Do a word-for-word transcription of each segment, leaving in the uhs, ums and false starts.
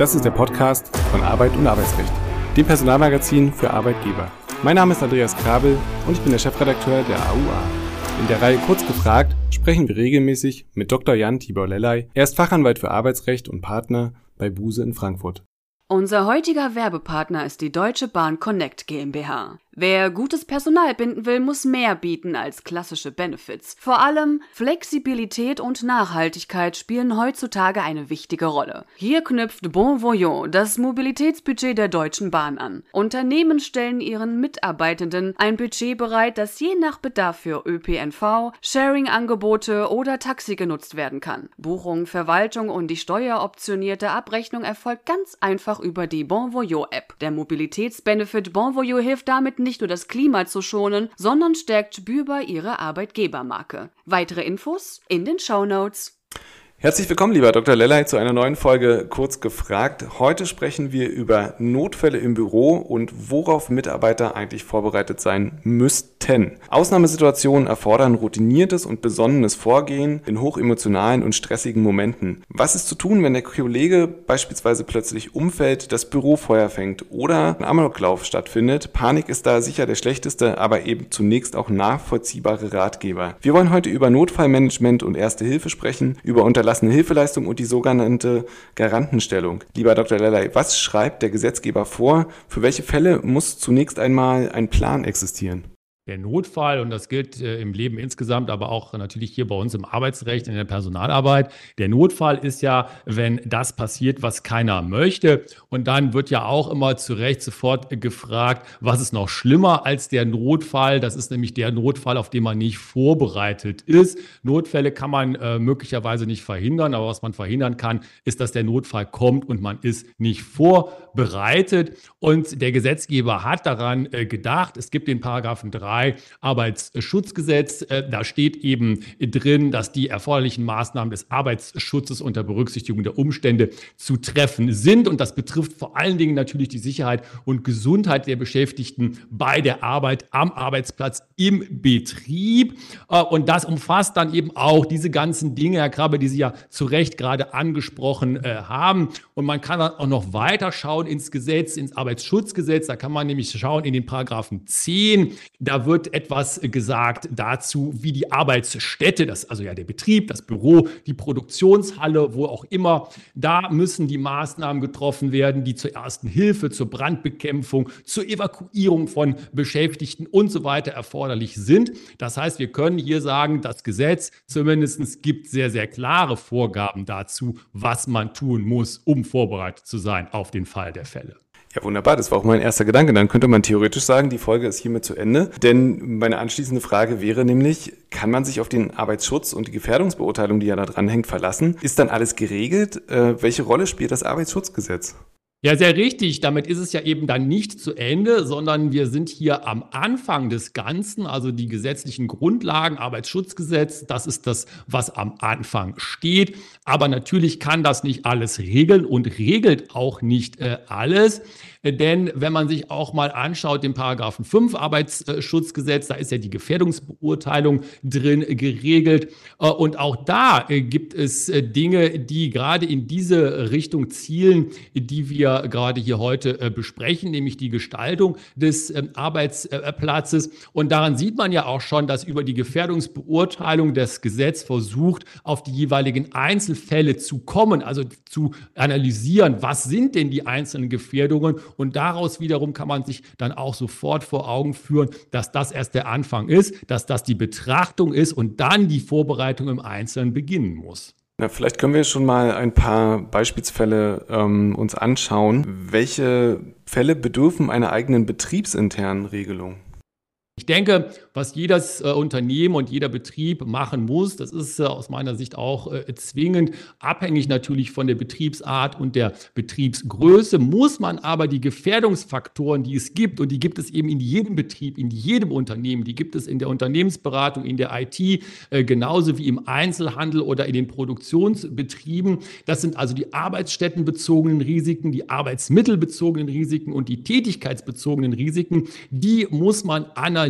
Das ist der Podcast von Arbeit und Arbeitsrecht, dem Personalmagazin für Arbeitgeber. Mein Name ist Andreas Krabel und ich bin der Chefredakteur der A U A. In der Reihe Kurz gefragt sprechen wir regelmäßig mit Doktor Jan Tibor Lelley. Er ist Fachanwalt für Arbeitsrecht und Partner bei Buse in Frankfurt. Unser heutiger Werbepartner ist die Deutsche Bahn Connect GmbH. Wer gutes Personal binden will, muss mehr bieten als klassische Benefits. Vor allem Flexibilität und Nachhaltigkeit spielen heutzutage eine wichtige Rolle. Hier knüpft Bonvoyo das Mobilitätsbudget der Deutschen Bahn an. Unternehmen stellen ihren Mitarbeitenden ein Budget bereit, das je nach Bedarf für Ö P N V, Sharing-Angebote oder Taxi genutzt werden kann. Buchung, Verwaltung und die steueroptionierte Abrechnung erfolgt ganz einfach über die Bonvoyo-App. Der Mobilitätsbenefit Bonvoyo hilft damit nicht nur das Klima zu schonen, sondern stärkt spürbar ihre Arbeitgebermarke. Weitere Infos in den Shownotes. Herzlich willkommen, lieber Doktor Lelley, zu einer neuen Folge Kurz gefragt. Heute sprechen wir über Notfälle im Büro und worauf Mitarbeiter eigentlich vorbereitet sein müssten. Ausnahmesituationen erfordern routiniertes und besonnenes Vorgehen in hochemotionalen und stressigen Momenten. Was ist zu tun, wenn der Kollege beispielsweise plötzlich umfällt, das Büro Feuer fängt oder ein Amoklauf stattfindet? Panik ist da sicher der schlechteste, aber eben zunächst auch nachvollziehbare Ratgeber. Wir wollen heute über Notfallmanagement und Erste Hilfe sprechen, über Unterlassene Hilfeleistung und die sogenannte Garantenstellung. Lieber Doktor Lelley, was schreibt der Gesetzgeber vor? Für welche Fälle muss zunächst einmal ein Plan existieren? Der Notfall, und das gilt äh, im Leben insgesamt, aber auch natürlich hier bei uns im Arbeitsrecht, in der Personalarbeit. Der Notfall ist ja, wenn das passiert, was keiner möchte. Und dann wird ja auch immer zu Recht sofort gefragt, was ist noch schlimmer als der Notfall? Das ist nämlich der Notfall, auf den man nicht vorbereitet ist. Notfälle kann man äh, möglicherweise nicht verhindern, aber was man verhindern kann, ist, dass der Notfall kommt und man ist nicht vorbereitet. Und der Gesetzgeber hat daran äh, gedacht. Es gibt den Paragraphen drei Arbeitsschutzgesetz. Da steht eben drin, dass die erforderlichen Maßnahmen des Arbeitsschutzes unter Berücksichtigung der Umstände zu treffen sind. Und das betrifft vor allen Dingen natürlich die Sicherheit und Gesundheit der Beschäftigten bei der Arbeit, am Arbeitsplatz, im Betrieb. Und das umfasst dann eben auch diese ganzen Dinge, Herr Krabbe, die Sie ja zu Recht gerade angesprochen haben. Und man kann dann auch noch weiter schauen ins Gesetz, ins Arbeitsschutzgesetz. Da kann man nämlich schauen in den Paragraphen zehn. Da wird wird etwas gesagt dazu, wie die Arbeitsstätte, das, also ja der Betrieb, das Büro, die Produktionshalle, wo auch immer, da müssen die Maßnahmen getroffen werden, die zur Ersten Hilfe, zur Brandbekämpfung, zur Evakuierung von Beschäftigten und so weiter erforderlich sind. Das heißt, wir können hier sagen, das Gesetz zumindest gibt sehr, sehr klare Vorgaben dazu, was man tun muss, um vorbereitet zu sein auf den Fall der Fälle. Ja, wunderbar. Das war auch mein erster Gedanke. Dann könnte man theoretisch sagen, die Folge ist hiermit zu Ende. Denn meine anschließende Frage wäre nämlich, kann man sich auf den Arbeitsschutz und die Gefährdungsbeurteilung, die ja da dran hängt, verlassen? Ist dann alles geregelt? Äh, welche Rolle spielt das Arbeitsschutzgesetz? Ja, sehr richtig. Damit ist es ja eben dann nicht zu Ende, sondern wir sind hier am Anfang des Ganzen, also die gesetzlichen Grundlagen, Arbeitsschutzgesetz, das ist das, was am Anfang steht. Aber natürlich kann das nicht alles regeln und regelt auch nicht äh, alles. Denn wenn man sich auch mal anschaut, den Paragraphen fünf Arbeitsschutzgesetz, da ist ja die Gefährdungsbeurteilung drin geregelt. Und auch da gibt es Dinge, die gerade in diese Richtung zielen, die wir gerade hier heute besprechen, nämlich die Gestaltung des Arbeitsplatzes. Und daran sieht man ja auch schon, dass über die Gefährdungsbeurteilung das Gesetz versucht, auf die jeweiligen Einzelfälle zu kommen, also zu analysieren, was sind denn die einzelnen Gefährdungen. Und daraus wiederum kann man sich dann auch sofort vor Augen führen, dass das erst der Anfang ist, dass das die Betrachtung ist und dann die Vorbereitung im Einzelnen beginnen muss. Na, vielleicht können wir schon mal ein paar Beispielsfälle ähm, uns anschauen. Welche Fälle bedürfen einer eigenen betriebsinternen Regelung? Ich denke, was jedes äh, Unternehmen und jeder Betrieb machen muss, das ist äh, aus meiner Sicht auch äh, zwingend, abhängig natürlich von der Betriebsart und der Betriebsgröße, muss man aber die Gefährdungsfaktoren, die es gibt, und die gibt es eben in jedem Betrieb, in jedem Unternehmen, die gibt es in der Unternehmensberatung, in der I T, äh, genauso wie im Einzelhandel oder in den Produktionsbetrieben. Das sind also die arbeitsstättenbezogenen Risiken, die arbeitsmittelbezogenen Risiken und die tätigkeitsbezogenen Risiken, die muss man analysieren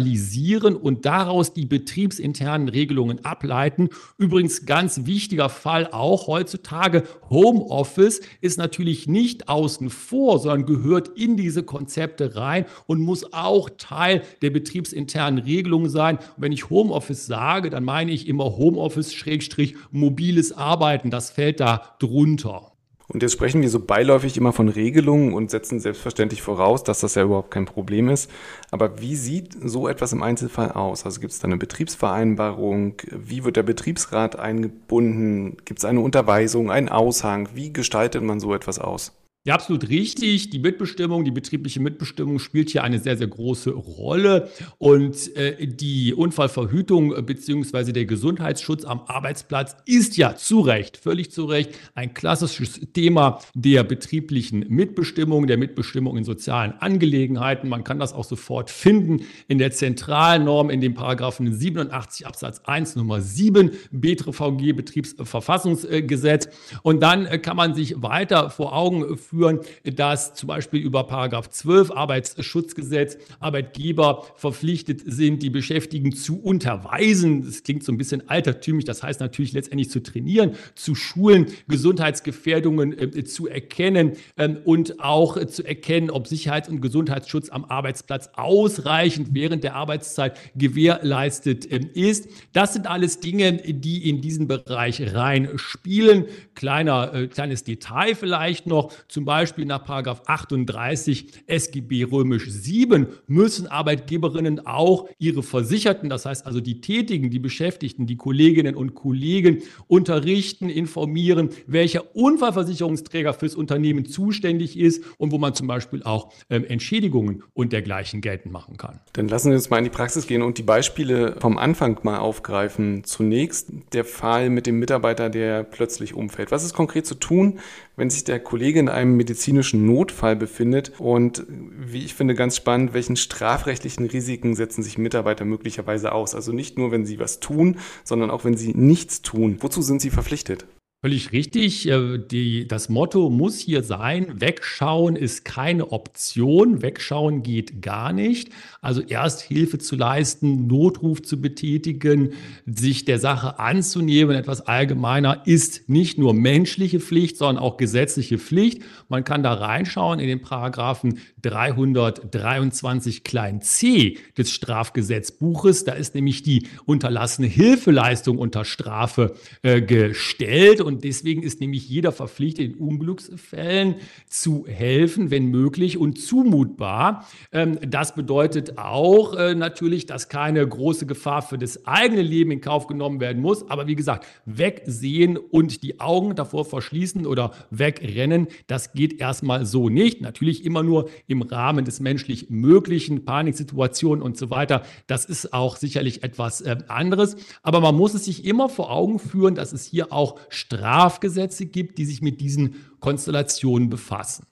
und daraus die betriebsinternen Regelungen ableiten. Übrigens ganz wichtiger Fall auch heutzutage, Homeoffice ist natürlich nicht außen vor, sondern gehört in diese Konzepte rein und muss auch Teil der betriebsinternen Regelungen sein. Und wenn ich Homeoffice sage, dann meine ich immer Homeoffice schrägstrich mobiles Arbeiten. Das fällt da drunter. Und jetzt sprechen wir so beiläufig immer von Regelungen und setzen selbstverständlich voraus, dass das ja überhaupt kein Problem ist. Aber wie sieht so etwas im Einzelfall aus? Also gibt es da eine Betriebsvereinbarung? Wie wird der Betriebsrat eingebunden? Gibt es eine Unterweisung, einen Aushang? Wie gestaltet man so etwas aus? Ja, absolut richtig. Die Mitbestimmung, die betriebliche Mitbestimmung spielt hier eine sehr, sehr große Rolle. Und äh, die Unfallverhütung bzw. der Gesundheitsschutz am Arbeitsplatz ist ja zu Recht, völlig zu Recht, ein klassisches Thema der betrieblichen Mitbestimmung, der Mitbestimmung in sozialen Angelegenheiten. Man kann das auch sofort finden in der Zentralnorm, in dem Paragraphen siebenundachtzig Absatz eins Nummer sieben BetrVG, Betriebsverfassungsgesetz. Und dann kann man sich weiter vor Augen führen, Führen, dass zum Beispiel über Paragraph zwölf Arbeitsschutzgesetz Arbeitgeber verpflichtet sind, die Beschäftigten zu unterweisen. Das klingt so ein bisschen altertümlich. Das heißt natürlich letztendlich zu trainieren, zu schulen, Gesundheitsgefährdungen äh, zu erkennen äh, und auch äh, zu erkennen, ob Sicherheits- und Gesundheitsschutz am Arbeitsplatz ausreichend während der Arbeitszeit gewährleistet äh, ist. Das sind alles Dinge, die in diesen Bereich reinspielen. Kleiner, äh, kleines Detail vielleicht noch. Zum Beispiel nach Paragraph achtunddreißig S G B Römisch sieben müssen Arbeitgeberinnen auch ihre Versicherten, das heißt also die Tätigen, die Beschäftigten, die Kolleginnen und Kollegen unterrichten, informieren, welcher Unfallversicherungsträger fürs Unternehmen zuständig ist und wo man zum Beispiel auch ähm, Entschädigungen und dergleichen geltend machen kann. Dann lassen wir uns mal in die Praxis gehen und die Beispiele vom Anfang mal aufgreifen. Zunächst der Fall mit dem Mitarbeiter, der plötzlich umfällt. Was ist konkret zu tun, wenn sich der Kollege in einem medizinischen Notfall befindet und, wie ich finde, ganz spannend, welchen strafrechtlichen Risiken setzen sich Mitarbeiter möglicherweise aus? Also nicht nur, wenn sie was tun, sondern auch, wenn sie nichts tun. Wozu sind sie verpflichtet? Völlig richtig. Die, das Motto muss hier sein, wegschauen ist keine Option, wegschauen geht gar nicht. Also erst Hilfe zu leisten, Notruf zu betätigen, sich der Sache anzunehmen, etwas allgemeiner, ist nicht nur menschliche Pflicht, sondern auch gesetzliche Pflicht. Man kann da reinschauen in den Paragraphen dreihundertdreiundzwanzig klein c des Strafgesetzbuches. Da ist nämlich die unterlassene Hilfeleistung unter Strafe äh, gestellt. Und deswegen ist nämlich jeder verpflichtet, in Unglücksfällen zu helfen, wenn möglich und zumutbar. Das bedeutet auch natürlich, dass keine große Gefahr für das eigene Leben in Kauf genommen werden muss. Aber wie gesagt, wegsehen und die Augen davor verschließen oder wegrennen, das geht erstmal so nicht. Natürlich immer nur im Rahmen des menschlich Möglichen, Paniksituationen und so weiter. Das ist auch sicherlich etwas anderes. Aber man muss es sich immer vor Augen führen, dass es hier auch Strafgesetze gibt, die sich mit diesen Konstellationen befassen.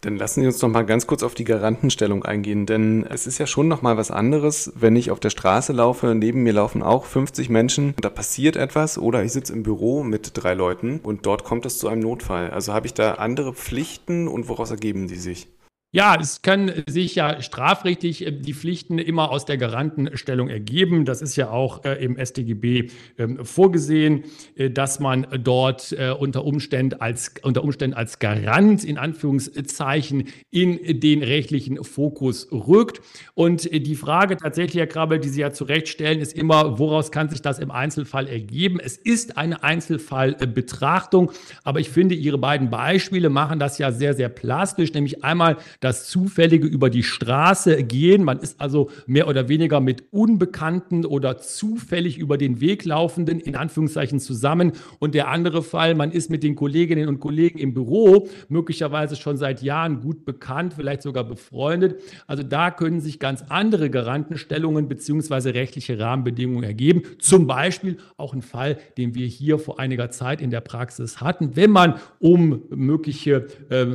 Dann lassen Sie uns noch mal ganz kurz auf die Garantenstellung eingehen, denn es ist ja schon noch mal was anderes, wenn ich auf der Straße laufe, neben mir laufen auch fünfzig Menschen und da passiert etwas oder ich sitze im Büro mit drei Leuten und dort kommt es zu einem Notfall. Also habe ich da andere Pflichten und woraus ergeben die sich? Ja, es können sich ja strafrechtlich die Pflichten immer aus der Garantenstellung ergeben. Das ist ja auch im S t G B vorgesehen, dass man dort unter Umständen als, unter Umständen als Garant in Anführungszeichen in den rechtlichen Fokus rückt. Und die Frage tatsächlich, Herr Krabel, die Sie ja zu Recht stellen, ist immer, woraus kann sich das im Einzelfall ergeben? Es ist eine Einzelfallbetrachtung, aber ich finde, Ihre beiden Beispiele machen das ja sehr, sehr plastisch, nämlich einmal das Zufällige über die Straße gehen. Man ist also mehr oder weniger mit Unbekannten oder zufällig über den Weg laufenden in Anführungszeichen zusammen. Und der andere Fall, man ist mit den Kolleginnen und Kollegen im Büro, möglicherweise schon seit Jahren gut bekannt, vielleicht sogar befreundet. Also da können sich ganz andere Garantenstellungen bzw. rechtliche Rahmenbedingungen ergeben. Zum Beispiel auch ein Fall, den wir hier vor einiger Zeit in der Praxis hatten. Wenn man um mögliche äh,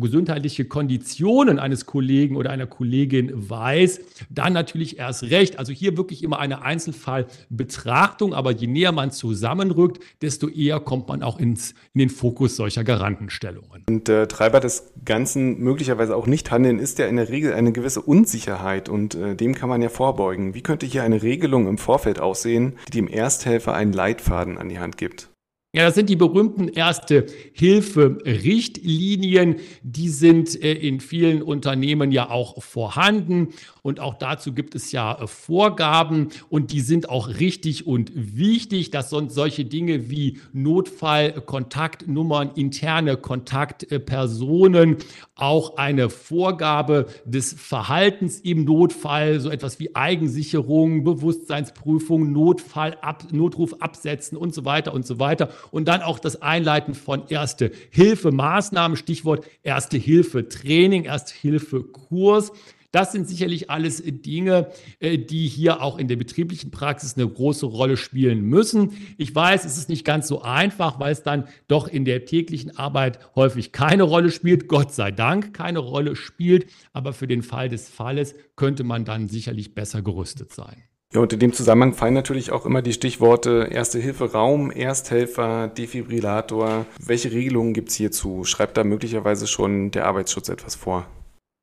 gesundheitliche Konditionen Positionen eines Kollegen oder einer Kollegin weiß, dann natürlich erst recht. Also hier wirklich immer eine Einzelfallbetrachtung, aber je näher man zusammenrückt, desto eher kommt man auch ins, in den Fokus solcher Garantenstellungen. Und äh, Treiber des Ganzen möglicherweise auch Nichthandeln ist ja in der Regel eine gewisse Unsicherheit und äh, dem kann man ja vorbeugen. Wie könnte hier eine Regelung im Vorfeld aussehen, die dem Ersthelfer einen Leitfaden an die Hand gibt? Ja, das sind die berühmten Erste-Hilfe-Richtlinien. Die sind in vielen Unternehmen ja auch vorhanden. Und auch dazu gibt es ja Vorgaben. Und die sind auch richtig und wichtig, dass sonst solche Dinge wie Notfallkontaktnummern, interne Kontaktpersonen, auch eine Vorgabe des Verhaltens im Notfall, so etwas wie Eigensicherung, Bewusstseinsprüfung, Notfall, Notruf absetzen und so weiter und so weiter. Und dann auch das Einleiten von Erste-Hilfe-Maßnahmen, Stichwort Erste-Hilfe-Training, Erste-Hilfe-Kurs. Das sind sicherlich alles Dinge, die hier auch in der betrieblichen Praxis eine große Rolle spielen müssen. Ich weiß, es ist nicht ganz so einfach, weil es dann doch in der täglichen Arbeit häufig keine Rolle spielt. Gott sei Dank keine Rolle spielt. Aber für den Fall des Falles könnte man dann sicherlich besser gerüstet sein. Ja, und in dem Zusammenhang fallen natürlich auch immer die Stichworte Erste-Hilfe-Raum, Ersthelfer, Defibrillator. Welche Regelungen gibt es hierzu? Schreibt da möglicherweise schon der Arbeitsschutz etwas vor?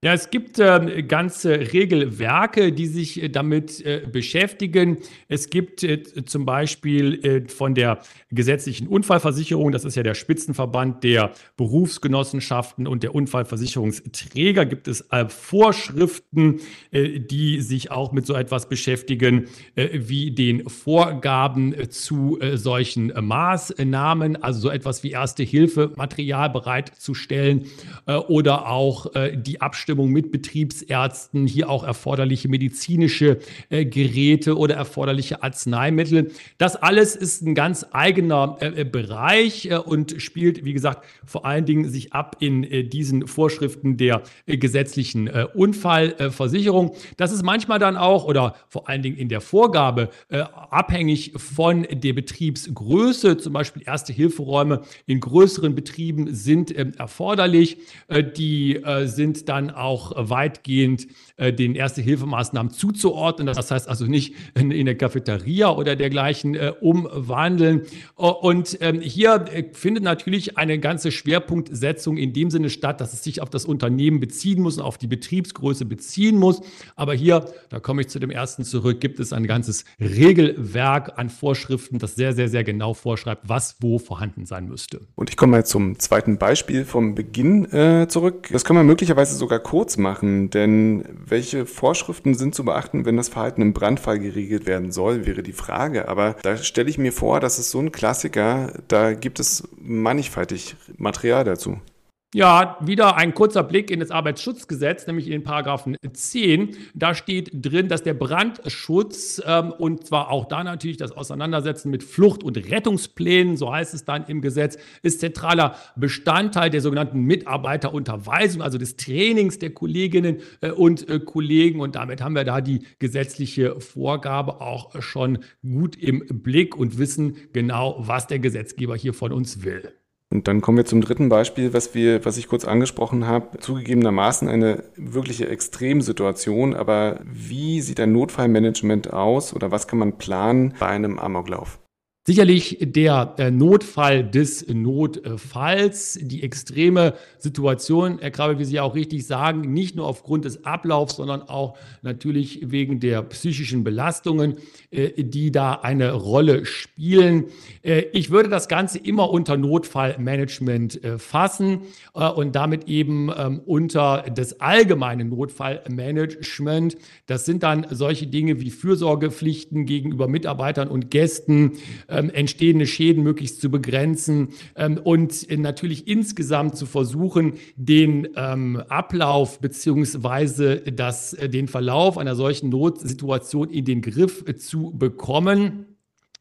Ja, es gibt äh, ganze Regelwerke, die sich äh, damit äh, beschäftigen. Es gibt äh, zum Beispiel äh, von der gesetzlichen Unfallversicherung, das ist ja der Spitzenverband der Berufsgenossenschaften und der Unfallversicherungsträger, gibt es äh, Vorschriften, äh, die sich auch mit so etwas beschäftigen, äh, wie den Vorgaben äh, zu äh, solchen äh, Maßnahmen, also so etwas wie Erste-Hilfe-Material bereitzustellen äh, oder auch äh, die Abstimmung mit Betriebsärzten, hier auch erforderliche medizinische äh, Geräte oder erforderliche Arzneimittel. Das alles ist ein ganz eigener äh, Bereich äh, und spielt, wie gesagt, vor allen Dingen sich ab in äh, diesen Vorschriften der äh, gesetzlichen äh, Unfallversicherung. Das ist manchmal dann auch oder vor allen Dingen in der Vorgabe äh, abhängig von der Betriebsgröße. Zum Beispiel Erste-Hilfe-Räume in größeren Betrieben sind äh, erforderlich. Äh, die äh, sind dann auch weitgehend äh, den Erste-Hilfe-Maßnahmen zuzuordnen. Das heißt also nicht in, in der Cafeteria oder dergleichen äh, umwandeln. Und ähm, hier findet natürlich eine ganze Schwerpunktsetzung in dem Sinne statt, dass es sich auf das Unternehmen beziehen muss und auf die Betriebsgröße beziehen muss. Aber hier, da komme ich zu dem ersten zurück, gibt es ein ganzes Regelwerk an Vorschriften, das sehr, sehr, sehr genau vorschreibt, was wo vorhanden sein müsste. Und ich komme mal zum zweiten Beispiel vom Beginn äh, zurück. Das kann man möglicherweise sogar kurz machen, denn welche Vorschriften sind zu beachten, wenn das Verhalten im Brandfall geregelt werden soll, wäre die Frage. Aber da stelle ich mir vor, das ist so ein Klassiker, da gibt es mannigfaltig Material dazu. Ja, wieder ein kurzer Blick in das Arbeitsschutzgesetz, nämlich in den Paragraphen zehn. Da steht drin, dass der Brandschutz ähm, und zwar auch da natürlich das Auseinandersetzen mit Flucht- und Rettungsplänen, so heißt es dann im Gesetz, ist zentraler Bestandteil der sogenannten Mitarbeiterunterweisung, also des Trainings der Kolleginnen äh, und äh, Kollegen. Und damit haben wir da die gesetzliche Vorgabe auch schon gut im Blick und wissen genau, was der Gesetzgeber hier von uns will. Und dann kommen wir zum dritten Beispiel, was wir, was ich kurz angesprochen habe. Zugegebenermaßen eine wirkliche Extremsituation, aber wie sieht ein Notfallmanagement aus oder was kann man planen bei einem Amoklauf? Sicherlich der Notfall des Notfalls, die extreme Situation, Herr Krabel, wie Sie auch richtig sagen, nicht nur aufgrund des Ablaufs, sondern auch natürlich wegen der psychischen Belastungen, die da eine Rolle spielen. Ich würde das Ganze immer unter Notfallmanagement fassen und damit eben unter das allgemeine Notfallmanagement. Das sind dann solche Dinge wie Fürsorgepflichten gegenüber Mitarbeitern und Gästen, Ähm, entstehende Schäden möglichst zu begrenzen ähm, und äh, natürlich insgesamt zu versuchen, den ähm, Ablauf beziehungsweise das, äh, den Verlauf einer solchen Notsituation in den Griff äh, zu bekommen.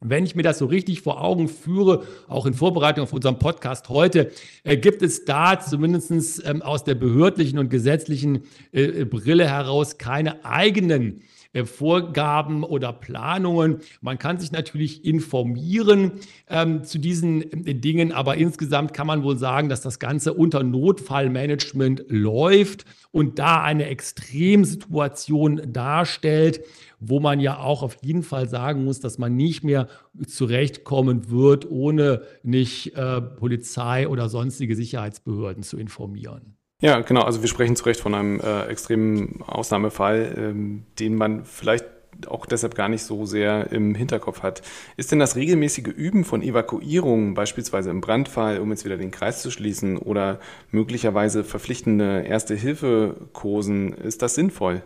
Wenn ich mir das so richtig vor Augen führe, auch in Vorbereitung auf unseren Podcast heute, äh, gibt es da zumindest ähm, aus der behördlichen und gesetzlichen äh, Brille heraus keine eigenen äh, Vorgaben oder Planungen. Man kann sich natürlich informieren ähm, zu diesen äh, Dingen, aber insgesamt kann man wohl sagen, dass das Ganze unter Notfallmanagement läuft und da eine Extremsituation darstellt, wo man ja auch auf jeden Fall sagen muss, dass man nicht mehr zurechtkommen wird, ohne nicht äh, Polizei oder sonstige Sicherheitsbehörden zu informieren. Ja, genau. Also wir sprechen zu Recht von einem äh, extremen Ausnahmefall, ähm, den man vielleicht auch deshalb gar nicht so sehr im Hinterkopf hat. Ist denn das regelmäßige Üben von Evakuierungen, beispielsweise im Brandfall, um jetzt wieder den Kreis zu schließen, oder möglicherweise verpflichtende Erste-Hilfe-Kursen, ist das sinnvoll?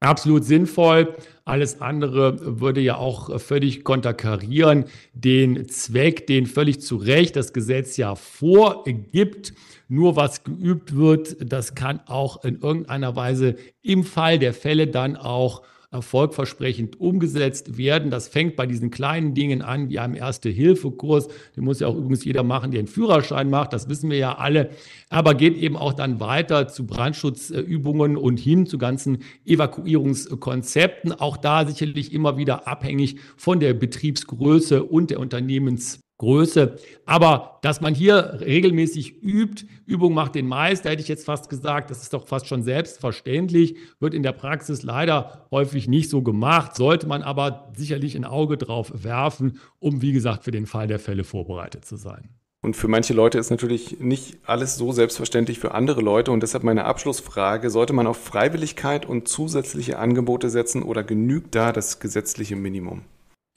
Absolut sinnvoll. Alles andere würde ja auch völlig konterkarieren den Zweck, den völlig zu Recht das Gesetz ja vorgibt. Nur was geübt wird, das kann auch in irgendeiner Weise im Fall der Fälle dann auch erfolgversprechend umgesetzt werden. Das fängt bei diesen kleinen Dingen an, wie einem Erste-Hilfe-Kurs. Den muss ja auch übrigens jeder machen, der einen Führerschein macht. Das wissen wir ja alle. Aber geht eben auch dann weiter zu Brandschutzübungen und hin zu ganzen Evakuierungskonzepten. Auch da sicherlich immer wieder abhängig von der Betriebsgröße und der Unternehmensgröße. Größe. Aber dass man hier regelmäßig übt, Übung macht den Meister, hätte ich jetzt fast gesagt, das ist doch fast schon selbstverständlich, wird in der Praxis leider häufig nicht so gemacht, sollte man aber sicherlich ein Auge drauf werfen, um, wie gesagt, für den Fall der Fälle vorbereitet zu sein. Und für manche Leute ist natürlich nicht alles so selbstverständlich für andere Leute. Und deshalb meine Abschlussfrage, sollte man auf Freiwilligkeit und zusätzliche Angebote setzen oder genügt da das gesetzliche Minimum?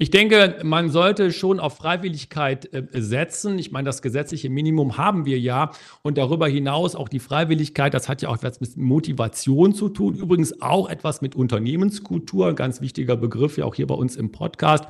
Ich denke, man sollte schon auf Freiwilligkeit setzen. Ich meine, das gesetzliche Minimum haben wir ja. Und darüber hinaus auch die Freiwilligkeit, das hat ja auch etwas mit Motivation zu tun. Übrigens auch etwas mit Unternehmenskultur, ganz wichtiger Begriff ja auch hier bei uns im Podcast.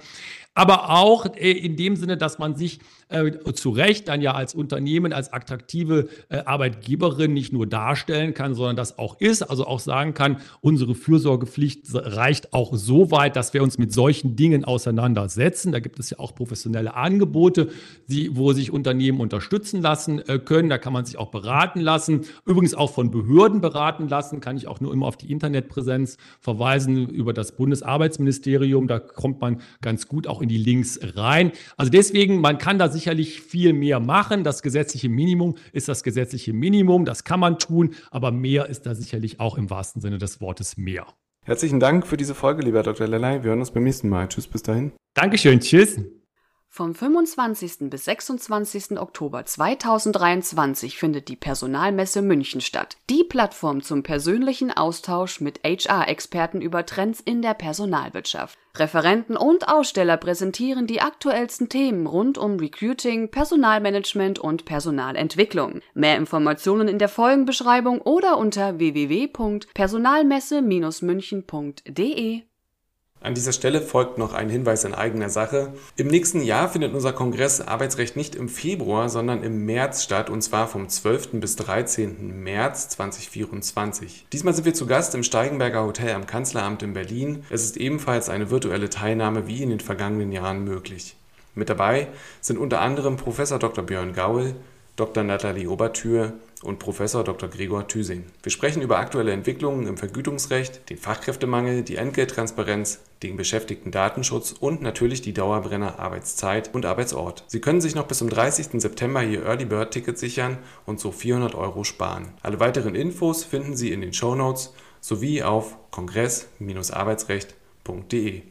Aber auch in dem Sinne, dass man sich äh, zu Recht dann ja als Unternehmen, als attraktive äh, Arbeitgeberin nicht nur darstellen kann, sondern das auch ist, also auch sagen kann, unsere Fürsorgepflicht reicht auch so weit, dass wir uns mit solchen Dingen auseinandersetzen. Da gibt es ja auch professionelle Angebote, die, wo sich Unternehmen unterstützen lassen äh, können. Da kann man sich auch beraten lassen, übrigens auch von Behörden beraten lassen, kann ich auch nur immer auf die Internetpräsenz verweisen über das Bundesarbeitsministerium. Da kommt man ganz gut auch in die Links rein. Also deswegen, man kann da sicherlich viel mehr machen. Das gesetzliche Minimum ist das gesetzliche Minimum. Das kann man tun, aber mehr ist da sicherlich auch im wahrsten Sinne des Wortes mehr. Herzlichen Dank für diese Folge, lieber Doktor Lelley. Wir hören uns beim nächsten Mal. Tschüss, bis dahin. Dankeschön, tschüss. Vom fünfundzwanzigsten bis sechsundzwanzigsten Oktober zweitausenddreiundzwanzig findet die Personalmesse München statt. Die Plattform zum persönlichen Austausch mit H R-Experten über Trends in der Personalwirtschaft. Referenten und Aussteller präsentieren die aktuellsten Themen rund um Recruiting, Personalmanagement und Personalentwicklung. Mehr Informationen in der Folgenbeschreibung oder unter w w w punkt personalmesse Bindestrich münchen punkt d e. An dieser Stelle folgt noch ein Hinweis in eigener Sache. Im nächsten Jahr findet unser Kongress Arbeitsrecht nicht im Februar, sondern im März statt, und zwar vom zwölften bis dreizehnten März zweitausendvierundzwanzig. Diesmal sind wir zu Gast im Steigenberger Hotel am Kanzleramt in Berlin. Es ist ebenfalls eine virtuelle Teilnahme wie in den vergangenen Jahren möglich. Mit dabei sind unter anderem Professor Doktor Björn Gaul, Doktor Nathalie Obertür und Professor Doktor Gregor Thüsing. Wir sprechen über aktuelle Entwicklungen im Vergütungsrecht, den Fachkräftemangel, die Entgelttransparenz, den Beschäftigtendatenschutz und natürlich die Dauerbrenner Arbeitszeit und Arbeitsort. Sie können sich noch bis zum dreißigsten September Ihr Early Bird Ticket sichern und so vierhundert Euro sparen. Alle weiteren Infos finden Sie in den Shownotes sowie auf kongress Bindestrich arbeitsrecht punkt d e.